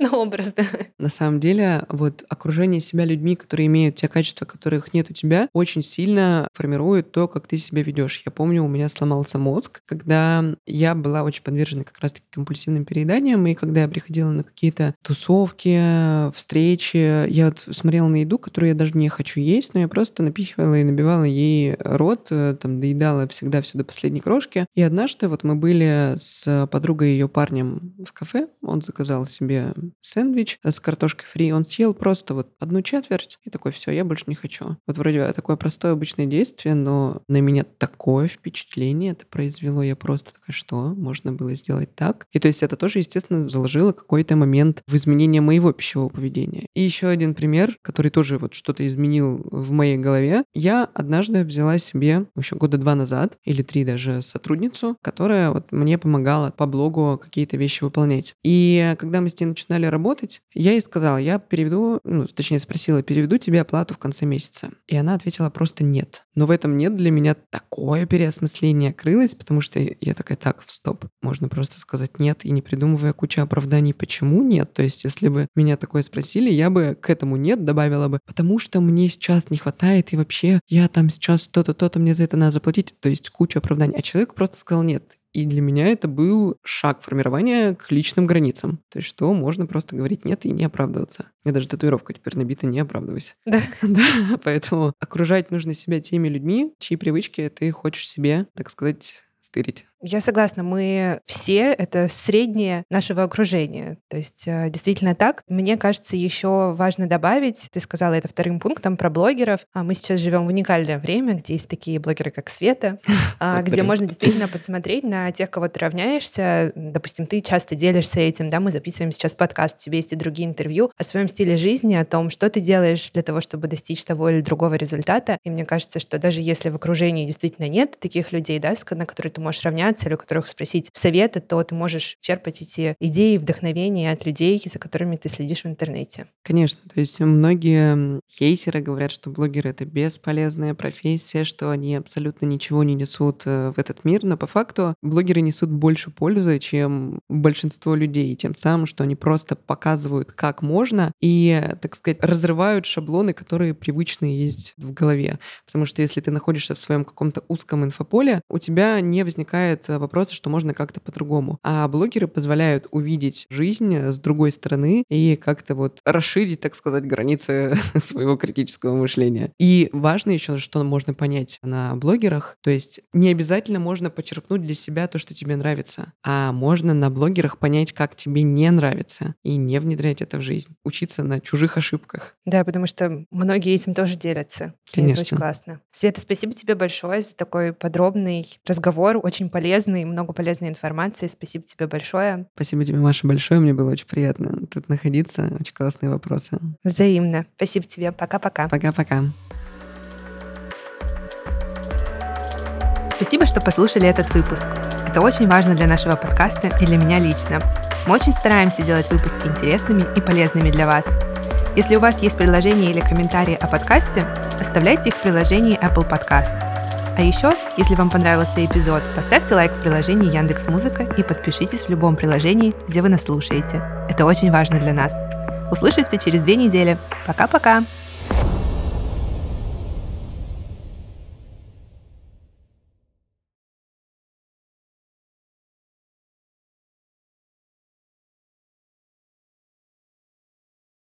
на образ. На самом деле, вот окружение себя людьми, которые имеют те качества, которых нет у тебя, очень сильно формирует то, как ты себя ведешь. Я помню, у меня сломался мозг, когда я была очень подвержена как раз-таки компульсивным перееданиям, и когда я приходила на какие-то тусовки, встречи, я вот смотрела на еду, которую я даже не хочу есть, но я просто напихивала и набивала ей рот, там, доедала всегда все до последней крошки. И однажды вот мы были с подругой и ее парнем в кафе, он заказал себе сэндвич с картошкой фри, он съел просто вот одну четверть и такой, все, я больше не хочу. Вот вроде такое простое обычное действие, но на меня такое впечатление это произвело, я просто такая, что? Можно было сделать так? И то есть это тоже, естественно, заложило какой-то момент в изменении моего пищевого поведения. И еще один пример, который тоже вот что-то изменил в моей голове. Я однажды взяла себе еще года два назад, или три даже, сотрудницу, которая вот мне помогала по блогу какие-то вещи выполнять. И когда мы с ней начинали работать, я ей сказала, я переведу, ну, точнее спросила, переведу тебе оплату в конце месяца. И она ответила просто нет. Но в этом нет для меня такое переосмысление крылось, потому что я такая, так, стоп, можно просто сказать нет, и не придумывая кучу оправданий, почему нет. То есть если бы меня такое спросили, я бы к этому нет добавила бы, потому что мне сейчас не хватает и вообще я там сейчас то-то, то-то, мне за это надо заплатить. То есть куча оправданий. А человек просто сказал нет. И для меня это был шаг формирования к личным границам. То есть что можно просто говорить «нет» и не оправдываться. Я даже татуировка теперь набита «не оправдывайся». Да. Да. Поэтому окружать нужно себя теми людьми, чьи привычки ты хочешь себе, так сказать, стырить. Я согласна, мы все — это среднее нашего окружения. То есть действительно так. Мне кажется, еще важно добавить, ты сказала это вторым пунктом, про блогеров. Мы сейчас живем в уникальное время, где есть такие блогеры, как Света, где можно действительно подсмотреть на тех, кого ты равняешься. Допустим, ты часто делишься этим, да, мы записываем сейчас подкаст, у тебя есть и другие интервью о своем стиле жизни, о том, что ты делаешь для того, чтобы достичь того или другого результата. И мне кажется, что даже если в окружении действительно нет таких людей, да, на которые ты можешь равняться, или у которых спросить совета, то ты можешь черпать эти идеи, вдохновения от людей, за которыми ты следишь в интернете. Конечно. То есть многие хейтеры говорят, что блогеры — это бесполезная профессия, что они абсолютно ничего не несут в этот мир, но по факту блогеры несут больше пользы, чем большинство людей, тем самым, что они просто показывают, как можно, и, так сказать, разрывают шаблоны, которые привычные есть в голове. Потому что если ты находишься в своем каком-то узком инфополе, у тебя не возникает вопросы, что можно как-то по-другому. А блогеры позволяют увидеть жизнь с другой стороны и как-то вот расширить, так сказать, границы своего критического мышления. И важно еще, что можно понять на блогерах, то есть не обязательно можно почерпнуть для себя то, что тебе нравится, а можно на блогерах понять, как тебе не нравится, и не внедрять это в жизнь. Учиться на чужих ошибках. Да, потому что многие этим тоже делятся. Конечно. Это очень классно. Света, спасибо тебе большое за такой подробный разговор, очень полезный. Полезной, много полезной информации. Спасибо тебе большое. Спасибо тебе, Маша, большое. Мне было очень приятно тут находиться. Очень классные вопросы. Взаимно. Спасибо тебе. Пока-пока. Пока-пока. Спасибо, что послушали этот выпуск. Это очень важно для нашего подкаста и для меня лично. Мы очень стараемся делать выпуски интересными и полезными для вас. Если у вас есть предложения или комментарии о подкасте, оставляйте их в приложении Apple Podcasts. А еще, если вам понравился эпизод, поставьте лайк в приложении Яндекс.Музыка и подпишитесь в любом приложении, где вы нас слушаете. Это очень важно для нас. Услышимся через две недели. Пока-пока!